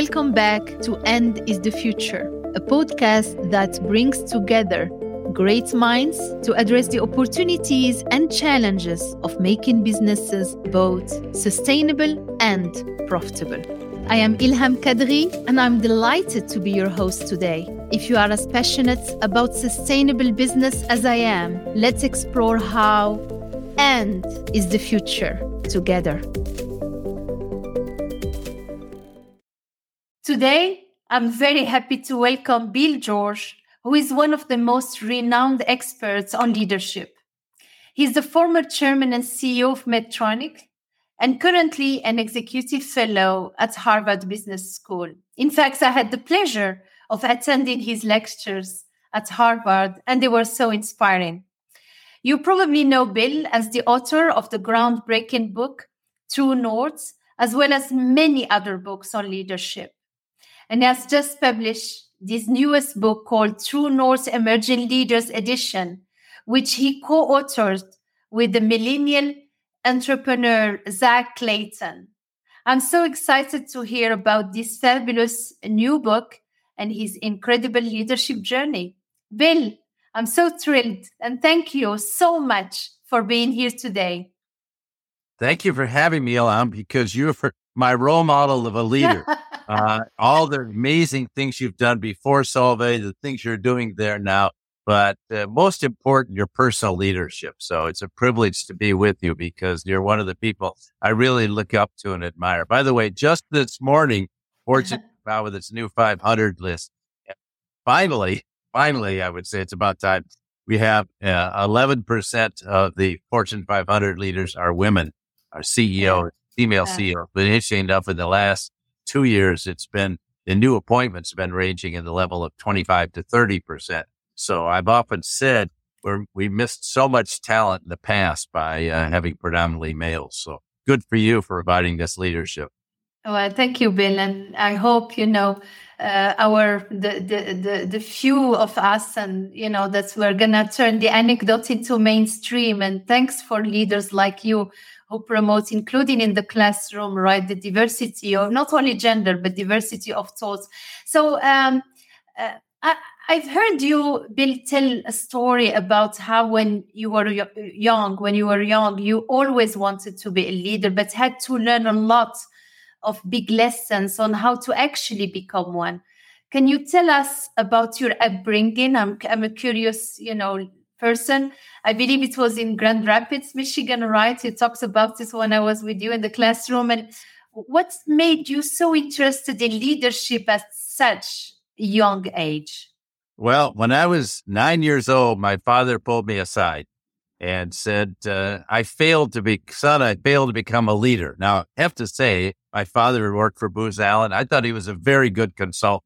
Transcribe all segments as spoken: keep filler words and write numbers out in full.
Welcome back to End is the Future, a podcast that brings together great minds to address the opportunities and challenges of making businesses both sustainable and profitable. I am Ilham Kadri, and I'm delighted to be your host today. If you are as passionate about sustainable business as I am, let's explore how End is the Future together. Today, I'm very happy to welcome Bill George, who is one of the most renowned experts on leadership. He's the former chairman and C E O of Medtronic and currently an executive fellow at Harvard Business School. In fact, I had the pleasure of attending his lectures at Harvard, and they were so inspiring. You probably know Bill as the author of the groundbreaking book, True North, as well as many other books on leadership. And he has just published this newest book called True North Emerging Leaders Edition, which he co-authored with the millennial entrepreneur Zach Clayton. I'm so excited to hear about this fabulous new book and his incredible leadership journey. Bill, I'm so thrilled, and thank you so much for being here today. Thank you for having me, Ilham, because you're my role model of a leader. Uh, all the amazing things you've done before Solvay, the things you're doing there now, but uh, most important, your personal leadership. So it's a privilege to be with you because you're one of the people I really look up to and admire. By the way, just this morning, Fortune with its new five hundred list, finally, finally, I would say it's about time. We have uh, eleven percent of the Fortune five hundred leaders are women, our C E Os, female yeah. C E Os. But interesting enough, in the last two years, it's been the new appointments have been ranging in the level of twenty-five to thirty percent. So I've often said we're, we missed so much talent in the past by uh, having predominantly males. So good for you for providing this leadership. Well, thank you, Bill, and I hope you know uh, our the, the the the few of us, and you know that we're gonna turn the anecdote into mainstream. And thanks for leaders like you who promote, including in the classroom, right, the diversity of not only gender but diversity of thought. So um, uh, I, I've heard you, Bill, tell a story about how when you were young, when you were young, you always wanted to be a leader, but had to learn a lot of big lessons on how to actually become one. Can you tell us about your upbringing? I'm, I'm a curious, you know, person. I believe it was in Grand Rapids, Michigan, right? You talked about this when I was with you in the classroom. And what made you so interested in leadership at such a young age? Well, when I was nine years old, my father pulled me aside and said, uh, I failed to be, son, I failed to become a leader. Now, I have to say, my father had worked for Booz Allen. I thought he was a very good consultant,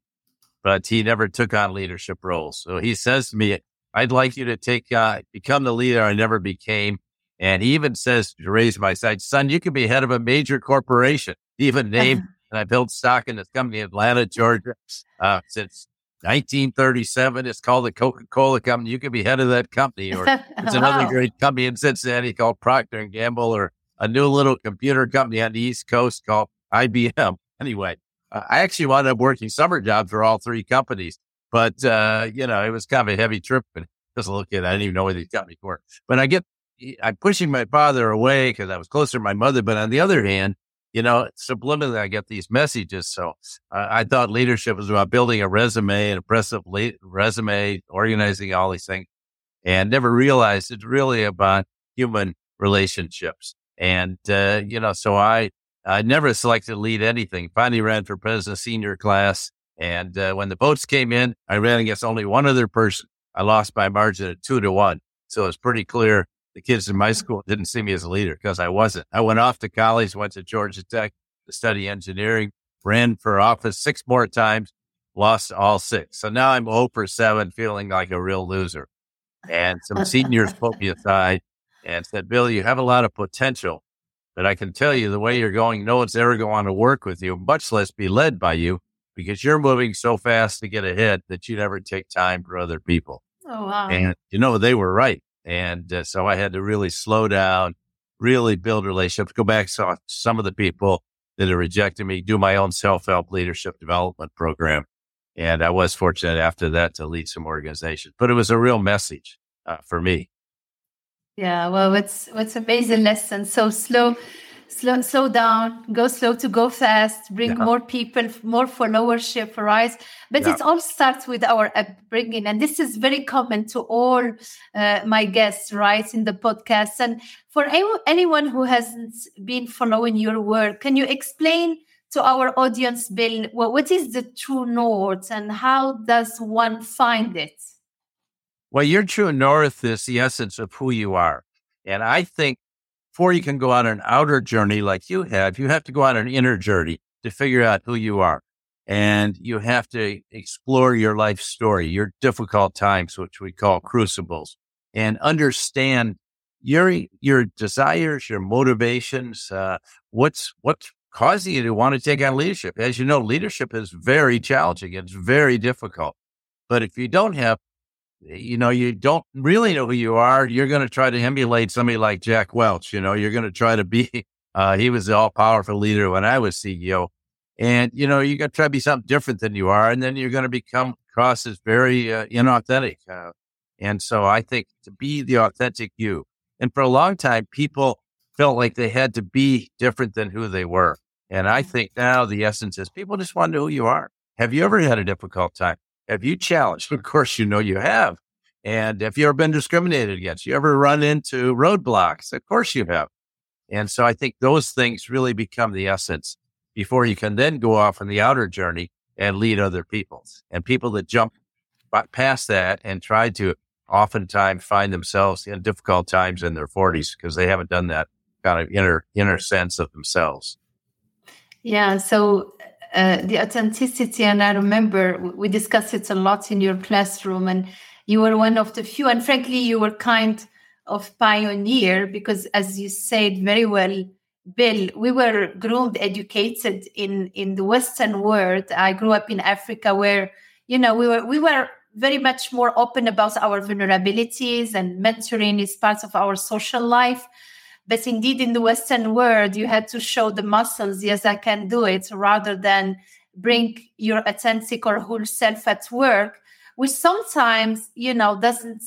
but he never took on leadership roles. So he says to me, I'd like you to take, uh, become the leader I never became. And he even says to raise my side, son, you can be head of a major corporation. He even named, and I built stock in this company in Atlanta, Georgia, uh, since nineteen thirty-seven. It's called the Coca-Cola Company. You could be head of that company, or it's another wow. great company in Cincinnati called Procter and Gamble, or a new little computer company on the East Coast called I B M. Anyway, uh, I actually wound up working summer jobs for all three companies, but uh, you know, it was kind of a heavy trip. And just looking, I didn't even know where these companies were. But I get, I'm pushing my father away because I was closer to my mother. But on the other hand, you know, subliminally, I get these messages. So uh, I thought leadership was about building a resume, an impressive le- resume, organizing all these things, and never realized it's really about human relationships. And, uh, you know, so I, I never selected to lead anything. Finally ran for president of senior class. And uh, when the votes came in, I ran against only one other person. I lost by margin of two to one. So it's pretty clear the kids in my school didn't see me as a leader because I wasn't. I went off to college, went to Georgia Tech to study engineering, ran for office six more times, lost all six. So now I'm oh for seven, feeling like a real loser. And some seniors pulled me aside and said, Bill, you have a lot of potential, but I can tell you the way you're going, no one's ever going to work with you, much less be led by you, because you're moving so fast to get ahead that you never take time for other people. Oh, wow. And, you know, they were right. And uh, so I had to really slow down, really build relationships, go back to some of the people that had rejected me, do my own self-help leadership development program. And I was fortunate after that to lead some organizations. But it was a real message uh, for me. Yeah, well, it's, it's an amazing lesson. So slow, slow, slow down, go slow to go fast, bring yeah. more people, more followership, rise. But yeah. it all starts with our upbringing. And this is very common to all uh, my guests, right, in the podcast. And for any, anyone who hasn't been following your work, can you explain to our audience, Bill, well, what is the True North and how does one find it? Well, your True North is the essence of who you are. And I think before you can go on an outer journey like you have, you have to go on an inner journey to figure out who you are. And you have to explore your life story, your difficult times, which we call crucibles, and understand your your desires, your motivations, uh, what's what's causing you to want to take on leadership. As you know, leadership is very challenging. It's very difficult. But if you don't have You know, you don't really know who you are. You're going to try to emulate somebody like Jack Welch. You know, you're going to try to be, uh, he was the all-powerful leader when I was C E O. And, you know, you're going to try to be something different than you are. And then you're going to become across as very uh, inauthentic. Uh, and so I think to be the authentic you. And for a long time, people felt like they had to be different than who they were. And I think now the essence is people just want to know who you are. Have you ever had a difficult time? Have you challenged? Of course, you know you have. And have you ever been discriminated against? You ever run into roadblocks? Of course you have. And so I think those things really become the essence before you can then go off on the outer journey and lead other people. And people that jump past that and try to oftentimes find themselves in difficult times in their forties because they haven't done that kind of inner inner sense of themselves. Yeah, so... Uh, the authenticity, and I remember we discussed it a lot in your classroom, and you were one of the few, and frankly, you were kind of pioneer because, as you said very well, Bill, we were groomed, educated in, in the Western world. I grew up in Africa where, you know, we were we were very much more open about our vulnerabilities, and mentoring is part of our social life. But indeed, in the Western world, you had to show the muscles, yes, I can do it, rather than bring your authentic or whole self at work, which sometimes, you know, doesn't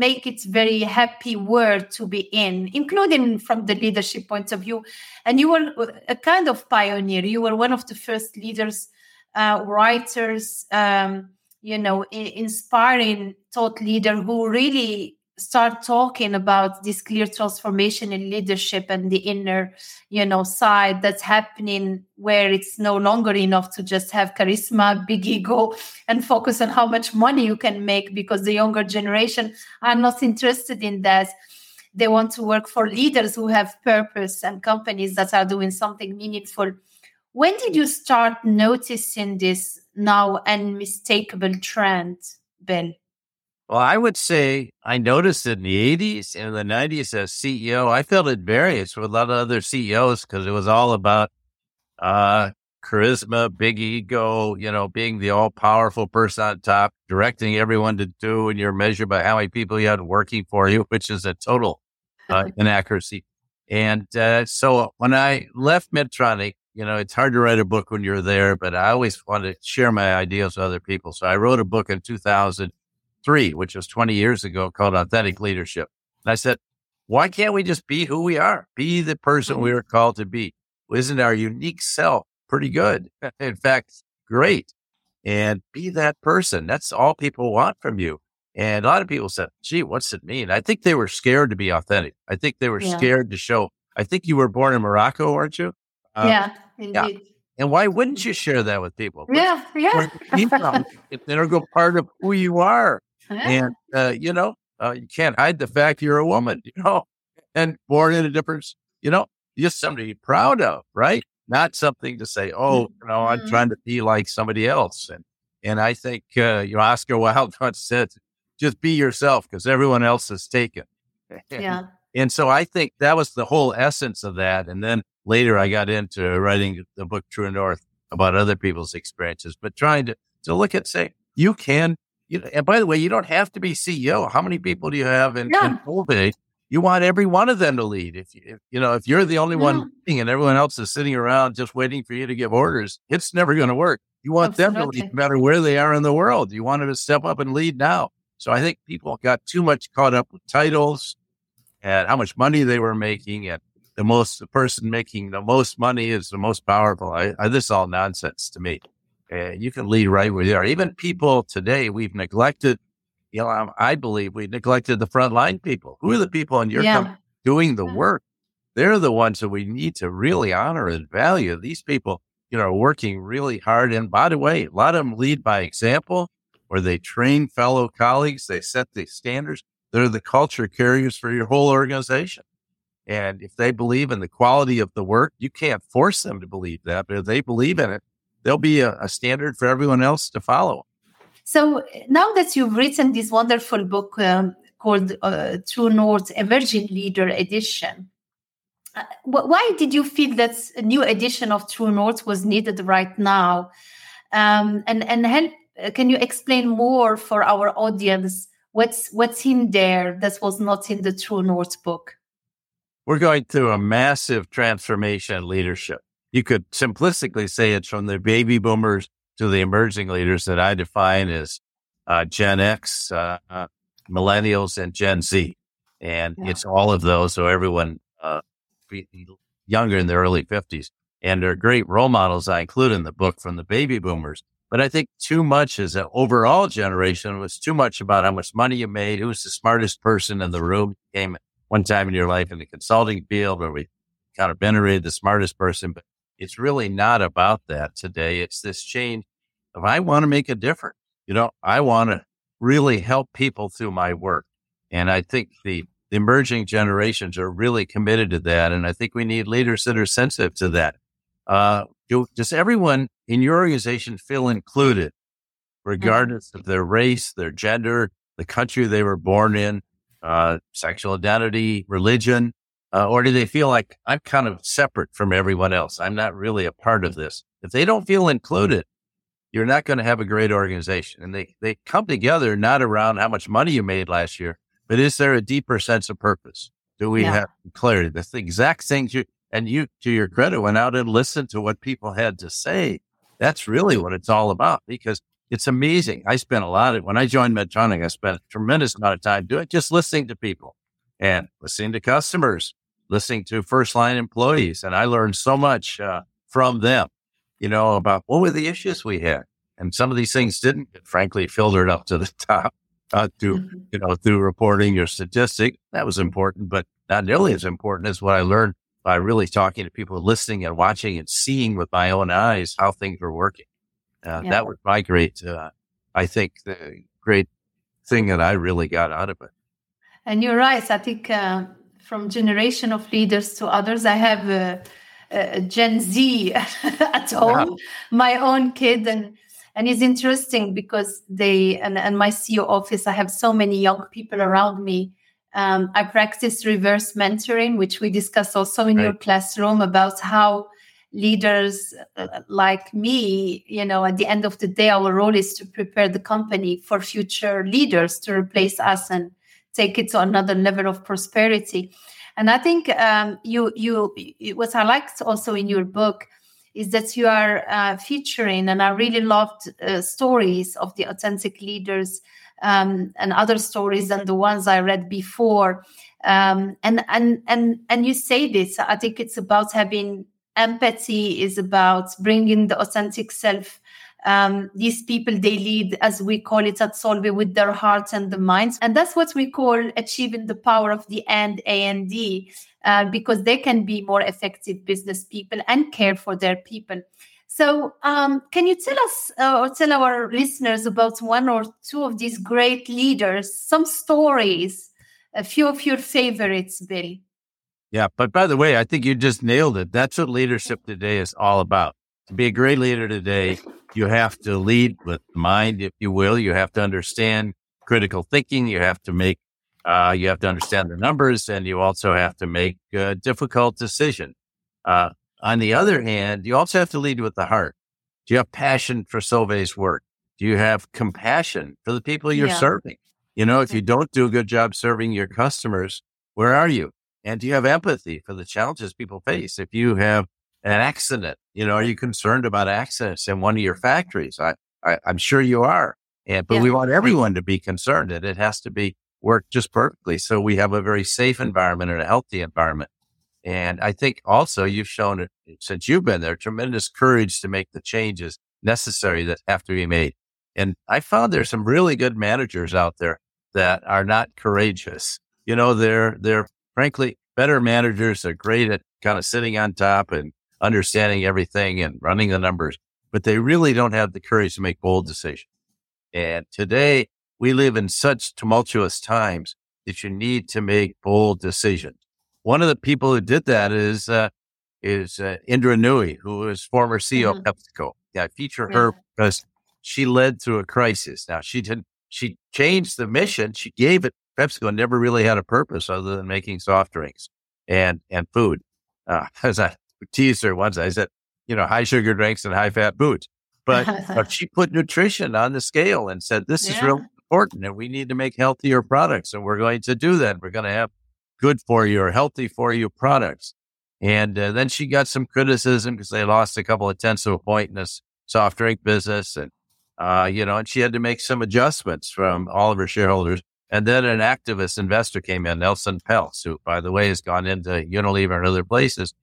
make it very happy world to be in, including from the leadership point of view. And you were a kind of pioneer. You were one of the first leaders, uh, writers, um, you know, i- inspiring thought leader who really start talking about this clear transformation in leadership and the inner, you know, side that's happening where it's no longer enough to just have charisma, big ego, and focus on how much money you can make because the younger generation are not interested in that. They want to work for leaders who have purpose and companies that are doing something meaningful. When did you start noticing this now unmistakable trend, Ben? Well, I would say I noticed it in the eighties and the nineties as C E O. I felt it various with a lot of other C E Os because it was all about uh, charisma, big ego, you know, being the all-powerful person on top, directing everyone to do, and you're measured by how many people you had working for you, which is a total uh, inaccuracy. And uh, so when I left Medtronic, you know, it's hard to write a book when you're there, but I always wanted to share my ideas with other people. So I wrote a book in two thousand. Three, which was twenty years ago, called Authentic Leadership. And I said, why can't we just be who we are? Be the person we were called to be. Isn't our unique self pretty good? In fact, great. And be that person. That's all people want from you. And a lot of people said, gee, what's it mean? I think they were scared to be authentic. I think they were yeah. scared to show. I think you were born in Morocco, weren't you? Um, yeah, indeed. Yeah. And why wouldn't you share that with people? Yeah, yeah. It's an integral part of who you are. And, uh, you know, uh, you can't hide the fact you're a woman, you know, and born in a different, you know, just something you're proud of, right? Not something to say, oh, you know, I'm trying to be like somebody else. And and I think, uh, you know, Oscar Wilde once said, just be yourself because everyone else is taken. Yeah. And so I think that was the whole essence of that. And then later I got into writing the book True North about other people's experiences, but trying to, to look at, say, you can. You know, and by the way, you don't have to be C E O. How many people do you have in, yeah. in Solvay you want every one of them to lead. If, if you know, if you're the only no. one leading and everyone else is sitting around just waiting for you to give orders, it's never going to work. You want Absolutely. them to lead no matter where they are in the world. You want them to step up and lead now. So I think people got too much caught up with titles and how much money they were making. And the most, the person making the most money is the most powerful. I, I, this is all nonsense to me. Uh, you can lead right where you are. Even people today, we've neglected, you know, I believe we neglected the frontline people. Who are the people in your yeah. company doing the work? They're the ones that we need to really honor and value. These people, you know, are working really hard. And by the way, a lot of them lead by example, or they train fellow colleagues. They set the standards. They're the culture carriers for your whole organization. And if they believe in the quality of the work, you can't force them to believe that, but if they believe in it, there'll be a, a standard for everyone else to follow. So now that you've written this wonderful book um, called uh, True North Emerging Leader Edition, uh, wh- why did you feel that a new edition of True North was needed right now? Um, and and help, can you explain more for our audience what's what's in there that was not in the True North book? We're going through a massive transformation in leadership. You could simplistically say it's from the baby boomers to the emerging leaders that I define as uh, Gen X, uh, uh, millennials, and Gen Z. And yeah. it's all of those, so everyone uh, younger in their early fifties. And they're great role models I include in the book from the baby boomers. But I think too much is an overall generation was too much about how much money you made, who was the smartest person in the room. You came one time in your life in the consulting field where we kind of venerated the smartest person, but it's really not about that today. It's this change of I want to make a difference. You know, I want to really help people through my work. And I think the, the emerging generations are really committed to that. And I think we need leaders that are sensitive to that. Uh, do, does everyone in your organization feel included, regardless of their race, their gender, the country they were born in, uh, sexual identity, religion? Uh, or do they feel like I'm kind of separate from everyone else? I'm not really a part of this. If they don't feel included, you're not going to have a great organization. And they, they come together not around how much money you made last year, but is there a deeper sense of purpose? Do we yeah. have clarity? That's the exact things you, and you, to your credit, went out and listened to what people had to say. That's really what it's all about, because it's amazing. I spent a lot of, when I joined Medtronic, I spent a tremendous amount of time doing just listening to people and listening to customers, listening to first-line employees, and I learned so much uh, from them, you know, about what were the issues we had. And some of these things didn't get, frankly, filtered up to the top uh, through, mm-hmm. you know, through reporting or statistic. That was important, but not nearly as important as what I learned by really talking to people, listening and watching and seeing with my own eyes how things were working. Uh, yeah. That was my great, uh, I think, the great thing that I really got out of it. And you're right. I think... Uh... From generation of leaders to others, I have a, a Gen Z at home, yeah. my own kid, and and it's interesting because they and, and my C E O office, I have so many young people around me. Um, I practice reverse mentoring, which we discuss also in right. your classroom about how leaders like me, you know, at the end of the day, our role is to prepare the company for future leaders to replace us and take it to another level of prosperity. And I think um, you, you, what I liked also in your book is that you are uh, featuring, and I really loved uh, stories of the authentic leaders um, and other stories than the ones I read before. Um, and, and, and, and you say this, I think it's about having empathy, is about bringing the authentic self. Um, these people, they lead, as we call it at Solvay, with their hearts and the minds. And that's what we call achieving the power of the and, A and D, uh, because they can be more effective business people and care for their people. So um, can you tell us uh, or tell our listeners about one or two of these great leaders, some stories, a few of your favorites, Bill? Yeah, but by the way, I think you just nailed it. That's what leadership today is all about. To be a great leader today, you have to lead with mind, if you will. You have to understand critical thinking. You have to make, uh, you have to understand the numbers, and you also have to make a difficult decision. Uh, on the other hand, you also have to lead with the heart. Do you have passion for Solvay's work? Do you have compassion for the people you're yeah. serving? You know, if you don't do a good job serving your customers, Where are you? And do you have empathy for the challenges people face? If you have an accident, you know, are you concerned about accidents in one of your factories? I, I, I'm sure you are. And, but yeah. we want everyone to be concerned, and it has to be worked just perfectly. So we have a very safe environment and a healthy environment. And I think also you've shown, since you've been there, tremendous courage to make the changes necessary that have to be made. And I found there's some really good managers out there that are not courageous. You know, they're, they're frankly better managers. They're great at kind of sitting on top and understanding everything and running the numbers, but they really don't have the courage to make bold decisions. And today we live in such tumultuous times that you need to make bold decisions. One of the people who did that is uh, is uh, Indra Nooyi, who is former C E O mm-hmm. of PepsiCo. Yeah, I feature yeah. her because she led through a crisis. Now, she didn't. She changed the mission. She gave it. PepsiCo never really had a purpose other than making soft drinks and and food. Uh, as I teased her once, I said, you know, high sugar drinks and high fat foods. But, but she put nutrition on the scale and said, this yeah. is real important, and we need to make healthier products, and we're going to do that. We're going to have good for you or healthy for you products. And uh, then she got some criticism because they lost a couple of tenths of a point in this soft drink business. And, uh, you know, and she had to make some adjustments from all of her shareholders. And then an activist investor came in, Nelson Peltz, who, by the way, has gone into Unilever and other places,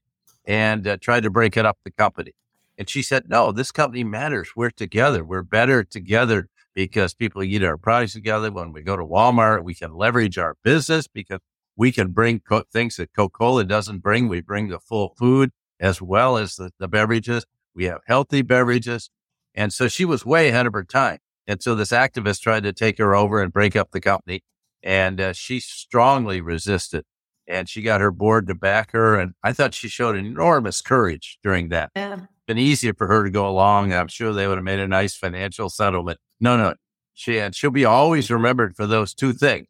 and uh, tried to break it up the company. And she said, no, this company matters. We're together. We're better together because people eat our products together. When we go to Walmart, we can leverage our business because we can bring co- things that Coca-Cola doesn't bring. We bring the full food as well as the, the beverages. We have healthy beverages. And so she was way ahead of her time. And so this activist tried to take her over and break up the company. And uh, she strongly resisted. And she got her board to back her. And I thought she showed enormous courage during that. Yeah. It's been easier for her to go along. I'm sure they would have made a nice financial settlement. No, no. She, and she'll be always remembered for those two things.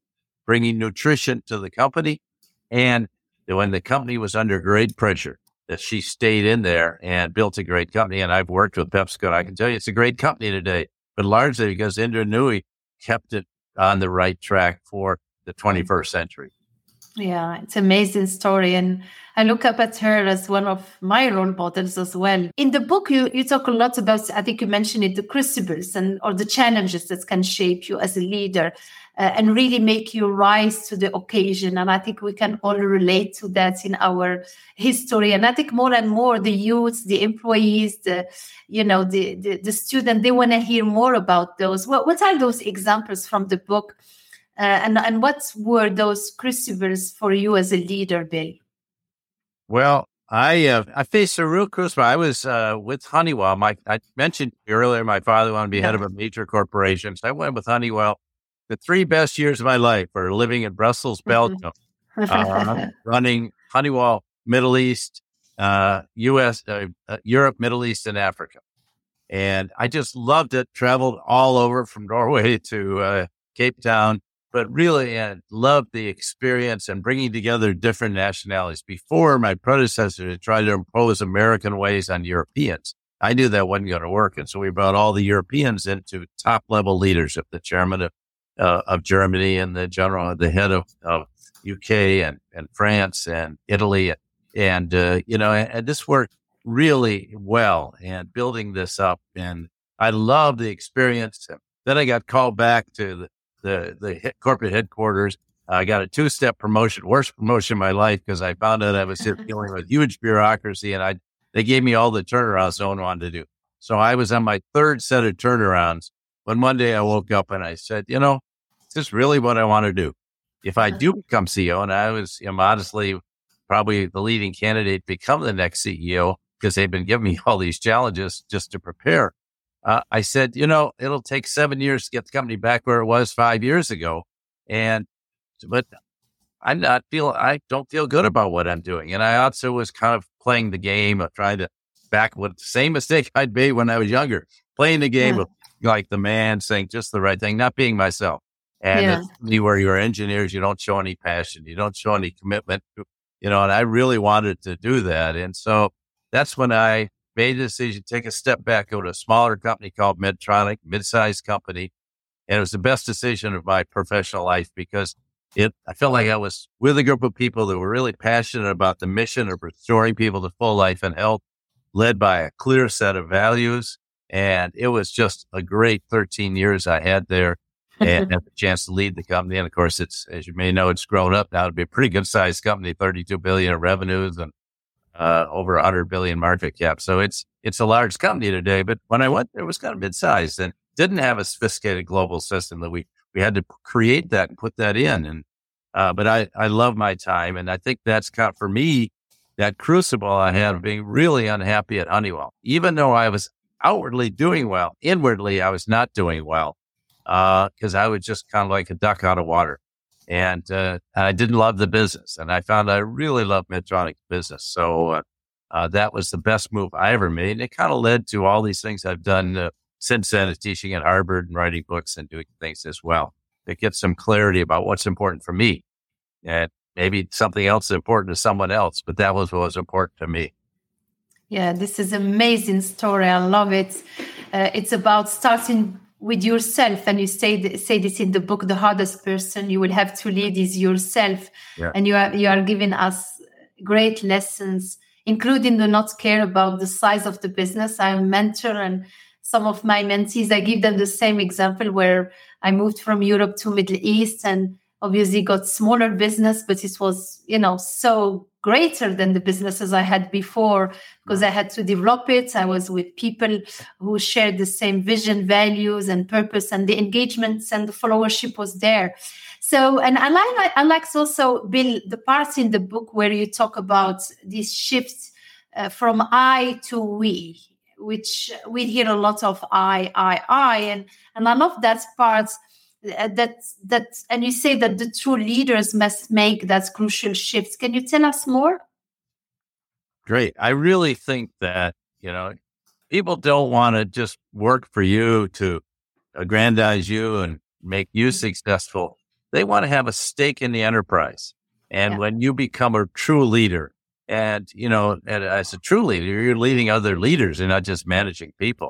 Bringing nutrition to the company, and when the company was under great pressure, that she stayed in there and built a great company. And I've worked with PepsiCo, and I can tell you it's a great company today, but largely because Indra Nooyi kept it on the right track for the twenty-first century. Yeah, it's an amazing story. And I look up at her as one of my role models as well. In the book, you, you talk a lot about, I think you mentioned it, the crucibles and or the challenges that can shape you as a leader uh, and really make you rise to the occasion. And I think we can all relate to that in our history. And I think more and more the youth, the employees, the you know, the, the, the student, they want to hear more about those. What, what are those examples from the book? Uh, and, and what were those crucibles for you as a leader, Bill? Well, I uh, I faced a real crucible. I was uh, with Honeywell. My, I mentioned earlier my father wanted to be yeah. head of a major corporation. So I went with Honeywell. The three best years of my life were living in Brussels, Belgium, uh, running Honeywell, Middle East, uh, U S, uh, Europe, Middle East, and Africa. And I just loved it. Traveled all over from Norway to uh, Cape Town. But really, I loved the experience and bringing together different nationalities. Before, my predecessor had tried to impose American ways on Europeans. I knew that wasn't going to work. And so we brought all the Europeans into top-level leadership, the chairman of, uh, of Germany and the general, the head of, of U K and, and France and Italy. And, uh, you know, and, and this worked really well and building this up. And I loved the experience. Then I got called back to the the the corporate headquarters. I uh, got a two-step promotion, worst promotion of my life, because I found out I was dealing with huge bureaucracy, and I they gave me all the turnarounds no one wanted to do. So I was on my third set of turnarounds when one day I woke up and I said, you know, is this really what I want to do? If I do become C E O, and I was you know, modestly probably the leading candidate to become the next C E O because they've been giving me all these challenges just to prepare. Uh, I said, you know, it'll take seven years to get the company back where it was five years ago. And, but I'm not feel, I don't feel good about what I'm doing. And I also was kind of playing the game of trying to back what the same mistake I'd made when I was younger, playing the game yeah. of like the man saying just the right thing, not being myself. And yeah. it's where you're engineers, you don't show any passion, you don't show any commitment, you know, and I really wanted to do that. And so that's when I made a decision, take a step back, go to a smaller company called Medtronic, mid-sized company. And it was the best decision of my professional life because It, I felt like I was with a group of people that were really passionate about the mission of restoring people to full life and health, led by a clear set of values. And it was just a great thirteen years I had there and had the chance to lead the company. And of course, it's, as you may know, it's grown up now to be a pretty good sized company, thirty-two billion in revenues and uh, over one hundred billion market cap. So it's, it's a large company today. But when I went there, it was kind of mid-sized and didn't have a sophisticated global system that we, we had to create that and put that in. And Uh, but I, I love my time. And I think that's got for me that crucible I had of being really unhappy at Honeywell. Even though I was outwardly doing well, inwardly, I was not doing well because uh, I was just kind of like a duck out of water. And, uh, and I didn't love the business. And I found I really loved Medtronic's business. So uh, uh, that was the best move I ever made. And it kind of led to all these things I've done uh, since then, teaching at Harvard and writing books and doing things as well that get some clarity about what's important for me. And maybe something else is important to someone else, but that was what was important to me. Yeah, this is an amazing story. I love it. Uh, it's about starting with yourself. And you say, say this in the book, the hardest person you will have to lead is yourself. Yeah. And you are, you are giving us great lessons, including the not care about the size of the business. I'm a mentor, and some of my mentees, I give them the same example where I moved from Europe to Middle East and obviously got smaller business, but it was, you know, so greater than the businesses I had before because I had to develop it. I was with people who shared the same vision, values, and purpose, and the engagements and the followership was there. So, and I like, I like also, Bill, the parts in the book where you talk about this shift uh, from I to we, which we hear a lot of I, I, I, and, and I love that part. That that and you say that the true leaders must make that crucial shift. Can you tell us more? Great. I really think that, you know, people don't want to just work for you to aggrandize you and make you successful. They want to have a stake in the enterprise. And yeah. when you become a true leader, and, you know, and as a true leader, you're leading other leaders and not just managing people.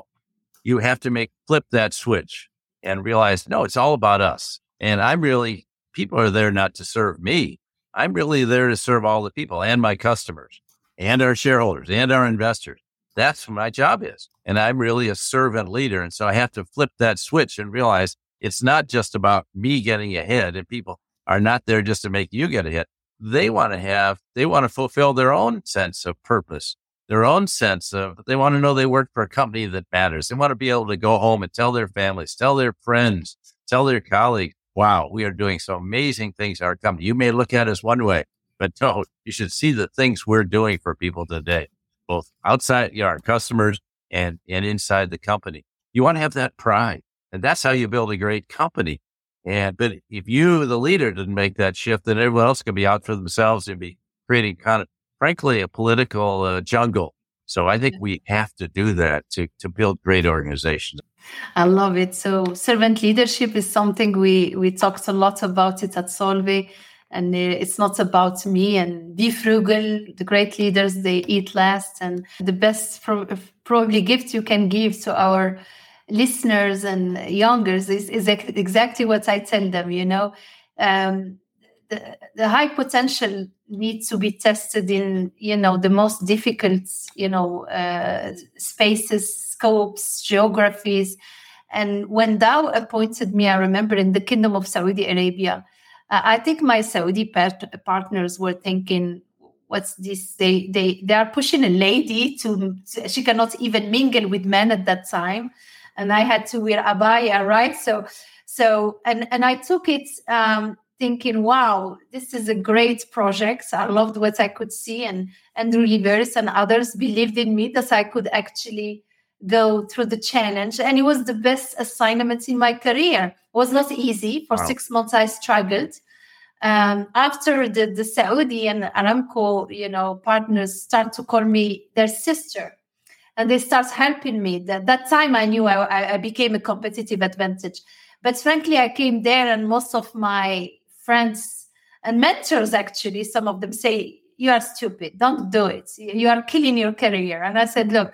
You have to make flip that switch and realize, no, it's all about us. And I'm really, people are there not to serve me. I'm really there to serve all the people and my customers and our shareholders and our investors. That's what my job is. And I'm really a servant leader. And so I have to flip that switch and realize it's not just about me getting ahead, and people are not there just to make you get ahead. They want to have, they want to fulfill their own sense of purpose, their own sense of, they want to know they work for a company that matters. They want to be able to go home and tell their families, tell their friends, tell their colleagues, wow, we are doing some amazing things at our company. You may look at us one way, but no, you should see the things we're doing for people today, both outside, you know, our customers and, and inside the company. You want to have that pride, and that's how you build a great company. And, but if you, the leader, didn't make that shift, then everyone else could be out for themselves and be creating kind of, frankly, a political uh, jungle. So I think we have to do that to, to build great organizations. I love it. So servant leadership is something we, we talked a lot about it at Solvay. And it's not about me and be frugal. The great leaders, they eat last. And the best pro- probably gift you can give to our listeners and youngers is, is exactly what I tell them, you know. Um, The, the high potential needs to be tested in, you know, the most difficult, you know, uh, spaces, scopes, geographies. And when Dow appointed me, I remember in the Kingdom of Saudi Arabia, uh, I think my Saudi part- partners were thinking, what's this? They, they, they are pushing a lady to, she cannot even mingle with men at that time. And I had to wear abaya, right? So, so, and, and I took it, um, thinking, wow, this is a great project. I loved what I could see, and Andrew Levers and others believed in me that I could actually go through the challenge. And it was the best assignment in my career. It was not easy. For wow. six months, I struggled. Um, after the, the Saudi and Aramco, you know, partners start to call me their sister, and they start helping me. That, that time, I knew I, I became a competitive advantage. But frankly, I came there, and most of my friends and mentors, actually, some of them say, you are stupid, don't do it, you are killing your career. And I said, look,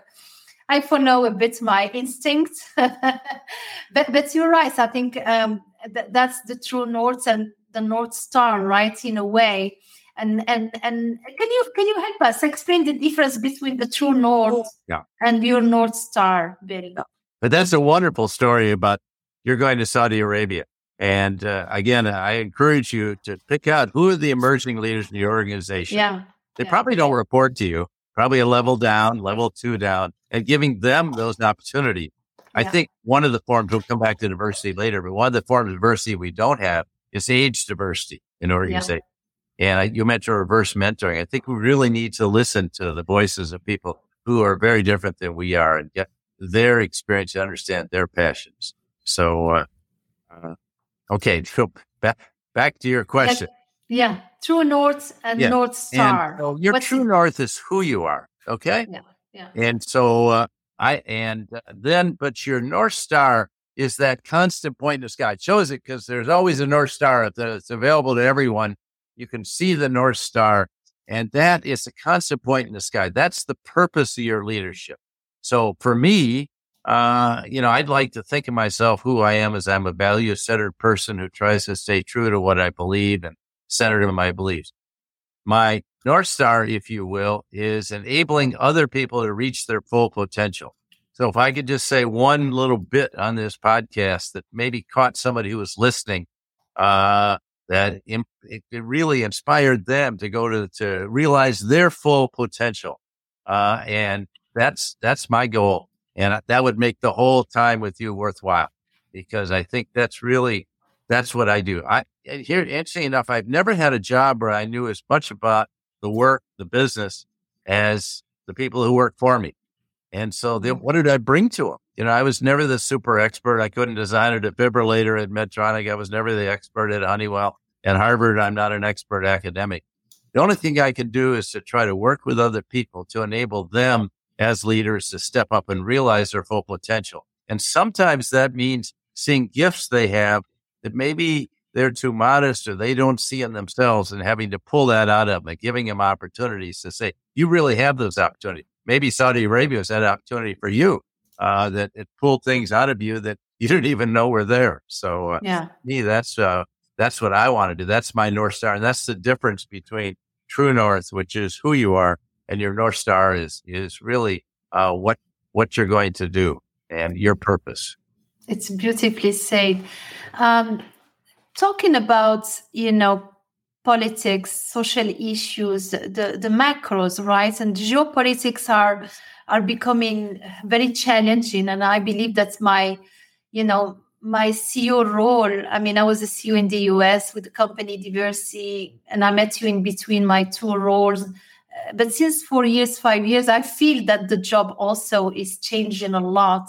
I follow a bit my instinct, but but you're right. I think um, th- that's the true north, and the North Star, right, in a way. And and and can you can you help us explain the difference between the True North yeah. and your North Star, Bill? But that's a wonderful story about you're going to Saudi Arabia. And uh, again, I encourage you to pick out who are the emerging leaders in your organization. Yeah. They yeah. probably don't report to you, probably a level down, level two down, and giving them those opportunities. Yeah. I think one of the forms, we'll come back to diversity later, but one of the forms of diversity we don't have is age diversity in organization. Yeah. And I, you mentioned reverse mentoring. I think we really need to listen to the voices of people who are very different than we are and get their experience and understand their passions. So, uh, uh okay, so back, back to your question. Like, yeah, True North and yeah. North Star. And, oh, your What's True it? North is who you are, okay? Yeah, yeah. And so uh, I, and uh, then, but your North Star is that constant point in the sky. It shows it because there's always a North Star that's available to everyone. You can see the North Star, and that is a constant point in the sky. That's the purpose of your leadership. So for me, Uh, you know, I'd like to think of myself, who I am is I'm a value-centered person who tries to stay true to what I believe and centered in my beliefs. My North Star, if you will, is enabling other people to reach their full potential. So if I could just say one little bit on this podcast that maybe caught somebody who was listening, uh, that imp- it really inspired them to go to, to realize their full potential. Uh, and that's, that's my goal. And that would make the whole time with you worthwhile, because I think that's really, that's what I do. I and here, interesting enough, I've never had a job where I knew as much about the work, the business, as the people who work for me. And so then what did I bring to them? You know, I was never the super expert. I couldn't design a defibrillator at Medtronic. I was never the expert at Honeywell. At Harvard, I'm not an expert academic. The only thing I can do is to try to work with other people to enable them as leaders to step up and realize their full potential. And sometimes that means seeing gifts they have that maybe they're too modest or they don't see in themselves, and having to pull that out of them and giving them opportunities to say, you really have those opportunities. Maybe Saudi Arabia has that opportunity for you, uh, that it pulled things out of you that you didn't even know were there. So uh, yeah. me, that's uh, that's what I want to do. That's my North Star. And that's the difference between True North, which is who you are, and your North Star is is really uh, what what you're going to do and your purpose. It's beautifully said. Um, talking about, you know, politics, social issues, the, the macros, right? And geopolitics are are becoming very challenging. And I believe that's my, you know, my C E O role. I mean, I was a C E O in the U S with the company Diversity, and I met you in between my two roles. But since four years, five years, I feel that the job also is changing a lot.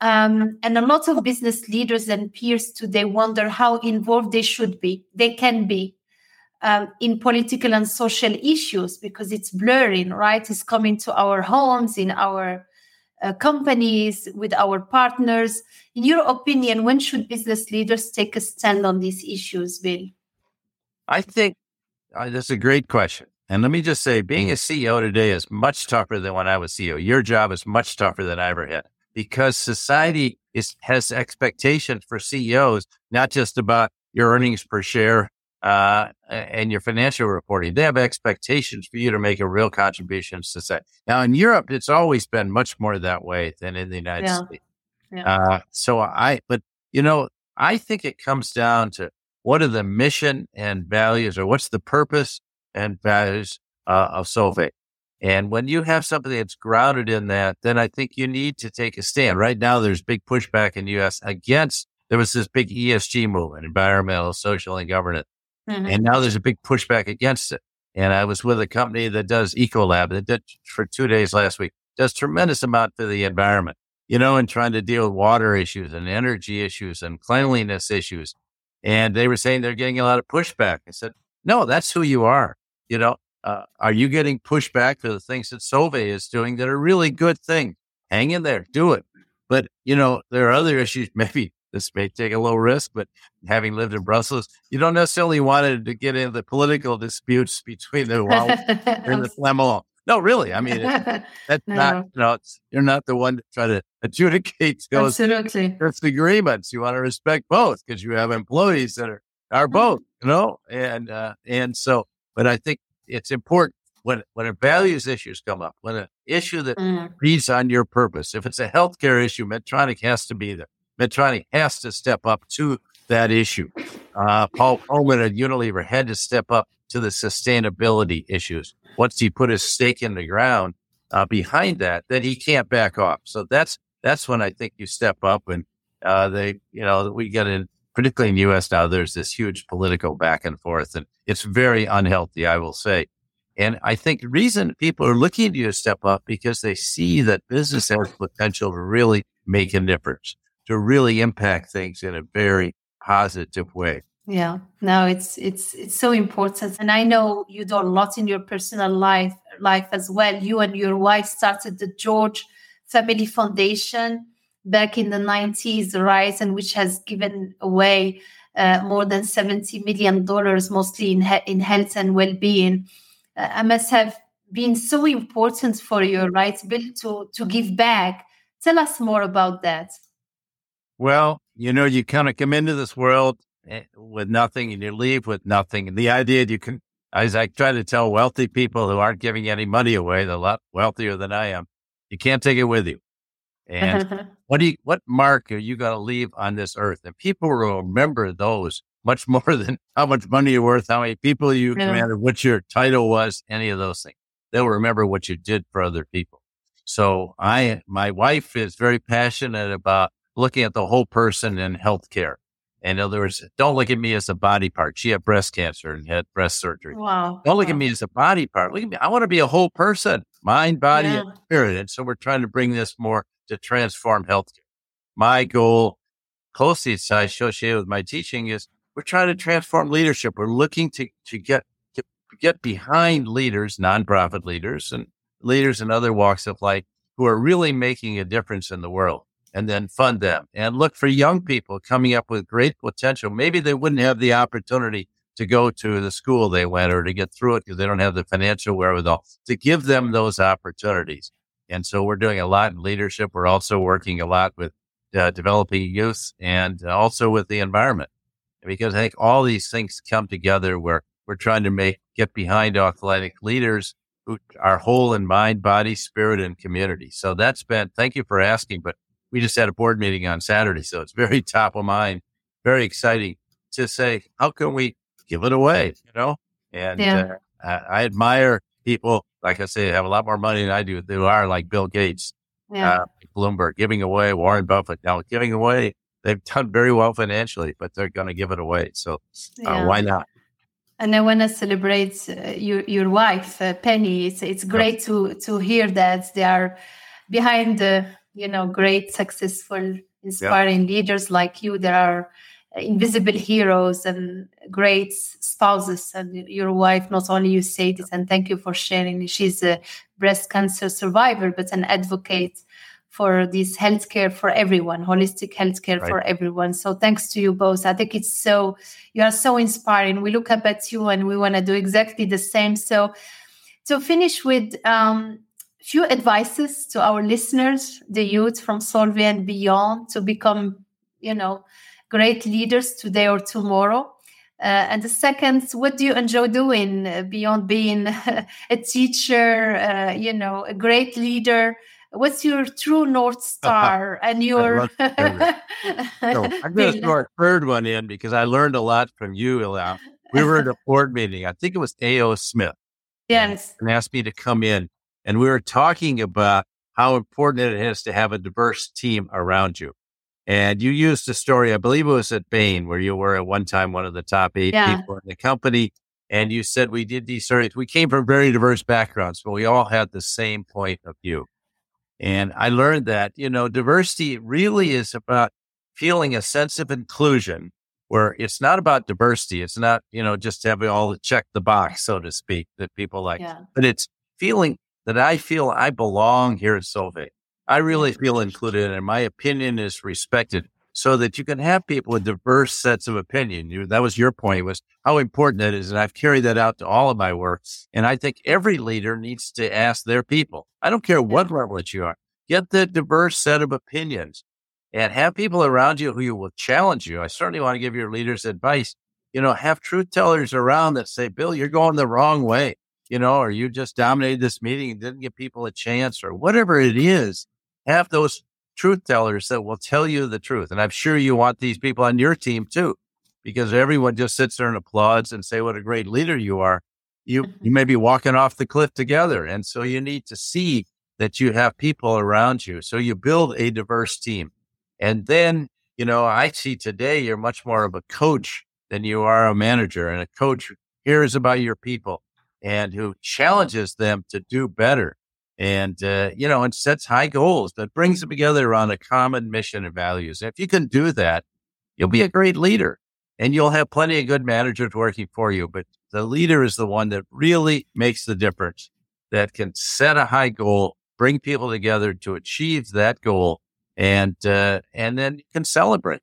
Um, and a lot of business leaders and peers today wonder how involved they should be, they can be, um, in political and social issues, because it's blurring, right? It's coming to our homes, in our uh, companies, with our partners. In your opinion, when should business leaders take a stand on these issues, Bill? I think uh, that's a great question. And let me just say, being a C E O today is much tougher than when I was C E O. Your job is much tougher than I ever had, because society is, has expectations for C E Os, not just about your earnings per share uh, and your financial reporting. They have expectations for you to make a real contribution to society. Now, in Europe, it's always been much more that way than in the United yeah. States. Yeah. Uh, so I, but, you know, I think it comes down to what are the mission and values, or what's the purpose and values uh, of Solvay. And when you have something that's grounded in that, then I think you need to take a stand. Right now, there's big pushback in the U S against, there was this big E S G movement, environmental, social, and governance. Mm-hmm. And now there's a big pushback against it. And I was with a company that does Ecolab, that did for two days last week, does tremendous amount for the environment, you know, and trying to deal with water issues and energy issues and cleanliness issues. And they were saying they're getting a lot of pushback. I said, no, that's who you are. You know, uh, are you getting pushback for the things that Solvay is doing that are really good things? Hang in there, do it. But, you know, there are other issues. Maybe this may take a low risk, but having lived in Brussels, you don't necessarily want to get into the political disputes between the Walloon and the Flemish. No, really. I mean, it, that's no. not, you know, it's, you're not the one to try to adjudicate those disagreements. You want to respect both, because you have employees that are, are both. you know? And, uh, and so, but I think it's important when, when a values issues come up, when an issue that mm. reads on your purpose, if it's a healthcare issue, Medtronic has to be there. Medtronic has to step up to that issue. Uh, Paul Polman at Unilever had to step up to the sustainability issues. Once he put his stake in the ground uh, behind that, then he can't back off. So that's, that's when I think you step up and uh, they, you know, we get in, particularly in the U S now, there's this huge political back and forth, and it's very unhealthy, I will say. And I think the reason people are looking to you to step up because they see that business has potential to really make a difference, to really impact things in a very positive way. Yeah, no, it's it's it's so important. And I know you do a lot in your personal life life as well. You and your wife started the George Family Foundation back in the nineties, right? And which has given away uh, more than seventy million dollars, mostly in, he- in health and well-being. Uh, I must have been so important for you, right, Bill, to, to give back. Tell us more about that. Well, you know, you kind of come into this world with nothing and you leave with nothing. And the idea that you can, as I try to tell wealthy people who aren't giving any money away, they're a lot wealthier than I am, you can't take it with you. And what do you, what mark are you going to leave on this earth? And people will remember those much more than how much money you're worth, how many people you yeah. commanded, what your title was, any of those things. They'll remember what you did for other people. So I, my wife is very passionate about looking at the whole person in healthcare. In other words, don't look at me as a body part. She had breast cancer and had breast surgery. Wow. Don't look wow. at me as a body part. Look at me. I want to be a whole person, mind, body, yeah. and spirit. And so we're trying to bring this more to transform healthcare. My goal, closely associated with my teaching, is we're trying to transform leadership. We're looking to, to get to get behind leaders, nonprofit leaders, and leaders in other walks of life who are really making a difference in the world, and then fund them. And look for young people coming up with great potential. Maybe they wouldn't have the opportunity to go to the school they went or to get through it because they don't have the financial wherewithal, to give them those opportunities. And so we're doing a lot in leadership. We're also working a lot with uh, developing youth and also with the environment, because I think all these things come together where we're trying to make get behind athletic leaders who are whole in mind, body, spirit, and community. So that's been, thank you for asking, but we just had a board meeting on Saturday, so it's very top of mind, very exciting to say, how can we give it away, you know? And yeah. uh, I, I admire people, like I say, have a lot more money than I do, who are like Bill Gates, yeah. uh, Bloomberg, giving away, Warren Buffett. Now, giving away, they've done very well financially, but they're going to give it away. So uh, yeah. why not? And I want to celebrate uh, your your wife, uh, Penny. It's it's great yeah. to to hear that they are behind the you know great, successful, inspiring yeah. leaders like you. There are invisible heroes and great spouses, and your wife, not only you say this, and thank you for sharing. She's a breast cancer survivor, but an advocate for this healthcare for everyone, holistic healthcare right. for everyone. So thanks to you both. I think it's so, you are so inspiring. We look up at you and we want to do exactly the same. So to finish with um, few advices to our listeners, the youth from Solvay and beyond, to become, you know, great leaders today or tomorrow. Uh, and the second, what do you enjoy doing beyond being a teacher, uh, you know, a great leader? What's your true North Star and your... so I'm going to throw a third one in because I learned a lot from you, Ilham. We were at a board meeting. I think it was A O. Smith. Yes. And asked me to come in. And we were talking about how important it is to have a diverse team around you. And you used a story, I believe it was at Bain, where you were at one time one of the top eight yeah. people in the company. And you said, we did these surveys. We came from very diverse backgrounds, but we all had the same point of view. And I learned that, you know, diversity really is about feeling a sense of inclusion, where it's not about diversity. It's not, you know, just having all the check the box, so to speak, that people like. Yeah. But it's feeling that I feel I belong here at Solvay. I really feel included, and my opinion is respected, so that you can have people with diverse sets of opinion. You, that was your point, was how important that is, and I've carried that out to all of my work. And I think every leader needs to ask their people. I don't care what level that you are. Get the diverse set of opinions and have people around you who will challenge you. I certainly want to give your leaders advice, you know, have truth tellers around that say, Bill, you're going the wrong way, you know, or you just dominated this meeting and didn't give people a chance or whatever it is. Have those truth tellers that will tell you the truth. And I'm sure you want these people on your team too, because everyone just sits there and applauds and say, what a great leader you are. You, you may be walking off the cliff together. And so you need to see that you have people around you. So you build a diverse team. And then, you know, I see today you're much more of a coach than you are a manager. And a coach hears about your people and who challenges them to do better and, uh, you know, and sets high goals that brings them together around a common mission and values. If you can do that, you'll be a great leader and you'll have plenty of good managers working for you. But the leader is the one that really makes the difference, that can set a high goal, bring people together to achieve that goal, and uh, and then you can celebrate.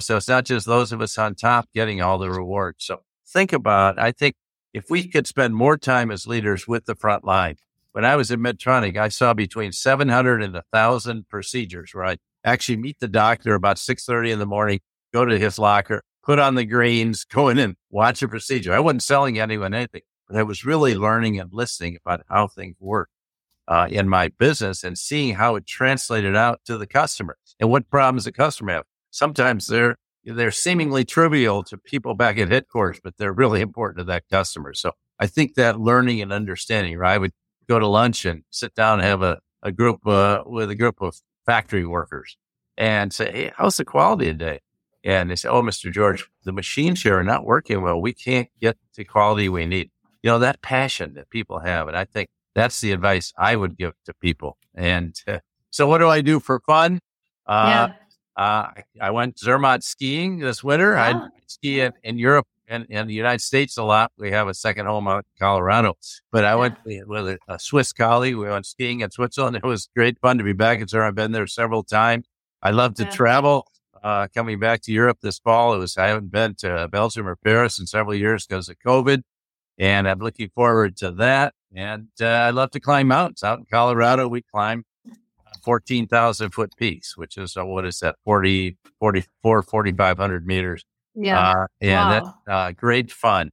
So it's not just those of us on top getting all the rewards. So think about, I think if we could spend more time as leaders with the front line. When I was at Medtronic, I saw between seven hundred and one thousand procedures where I actually meet the doctor about six thirty in the morning, go to his locker, put on the greens, go in and watch a procedure. I wasn't selling anyone anything, but I was really learning and listening about how things work uh, in my business and seeing how it translated out to the customer and what problems the customer have. Sometimes they're they're seemingly trivial to people back at headquarters, but they're really important to that customer. So I think that learning and understanding, right? I would go to lunch and sit down and have a, a group uh, with a group of factory workers and say, hey, how's the quality today? And they say, oh, Mister George, the machines here are not working well. We can't get the quality we need. You know, that passion that people have. And I think that's the advice I would give to people. And uh, so what do I do for fun? Uh, yeah. Uh, I, I went Zermatt skiing this winter. Wow. I ski in, in Europe and in the United States a lot. We have a second home out in Colorado, but I yeah. went with a, a Swiss colleague. We went skiing in Switzerland. It was great fun to be back in Zermatt. I've been there several times. I love to yeah. travel. Uh, coming back to Europe this fall, it was I haven't been to Belgium or Paris in several years because of COVID, and I'm looking forward to that. And uh, I love to climb mountains. Out in Colorado, we climb fourteen thousand foot peaks, which is, uh, what is that? forty, forty-four, forty-five hundred meters. Yeah. Uh, and wow. that's uh, great fun.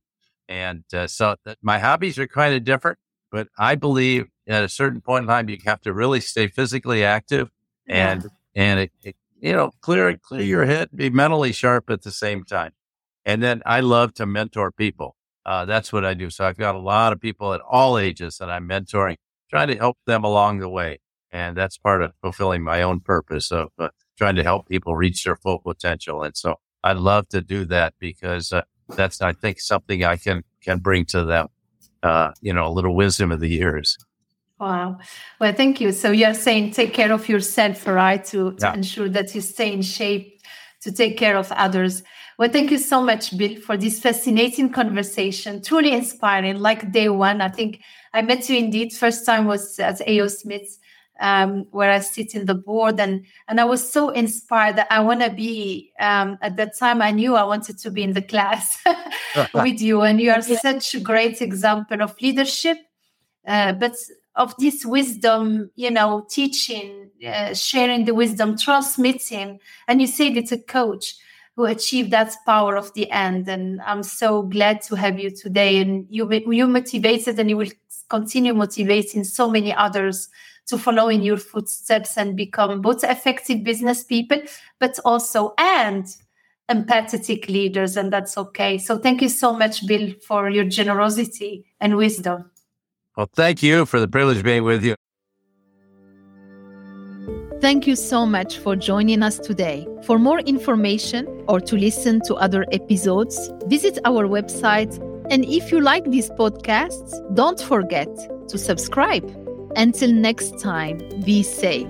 And uh, so that my hobbies are kind of different, but I believe at a certain point in time, you have to really stay physically active and, yeah. and it, it, you know, clear, clear your head, be mentally sharp at the same time. And then I love to mentor people. Uh, that's what I do. So I've got a lot of people at all ages that I'm mentoring, trying to help them along the way. And that's part of fulfilling my own purpose of uh, trying to help people reach their full potential. And so I love to do that because uh, that's, I think, something I can, can bring to them, uh, you know, a little wisdom of the years. Wow. Well, thank you. So you're saying take care of yourself, right? To, to yeah. ensure that you stay in shape, to take care of others. Well, thank you so much, Bill, for this fascinating conversation, truly inspiring. Like day one, I think I met you indeed. First time was at A O Smith's. Um, where I sit in the board, and, and I was so inspired that I want to be, um, at that time I knew I wanted to be in the class with you, and you are such a great example of leadership, uh, but of this wisdom, you know, teaching, uh, sharing the wisdom, transmitting, and you said it's a coach who achieved that power of the end, and I'm so glad to have you today, and you, you motivated, and you will continue motivating so many others to follow in your footsteps and become both effective business people, but also and empathetic leaders, and that's okay. So thank you so much, Bill, for your generosity and wisdom. Well, thank you for the privilege of being with you. Thank you so much for joining us today. For more information or to listen to other episodes, visit our website. And if you like these podcasts, don't forget to subscribe. Until next time, be safe.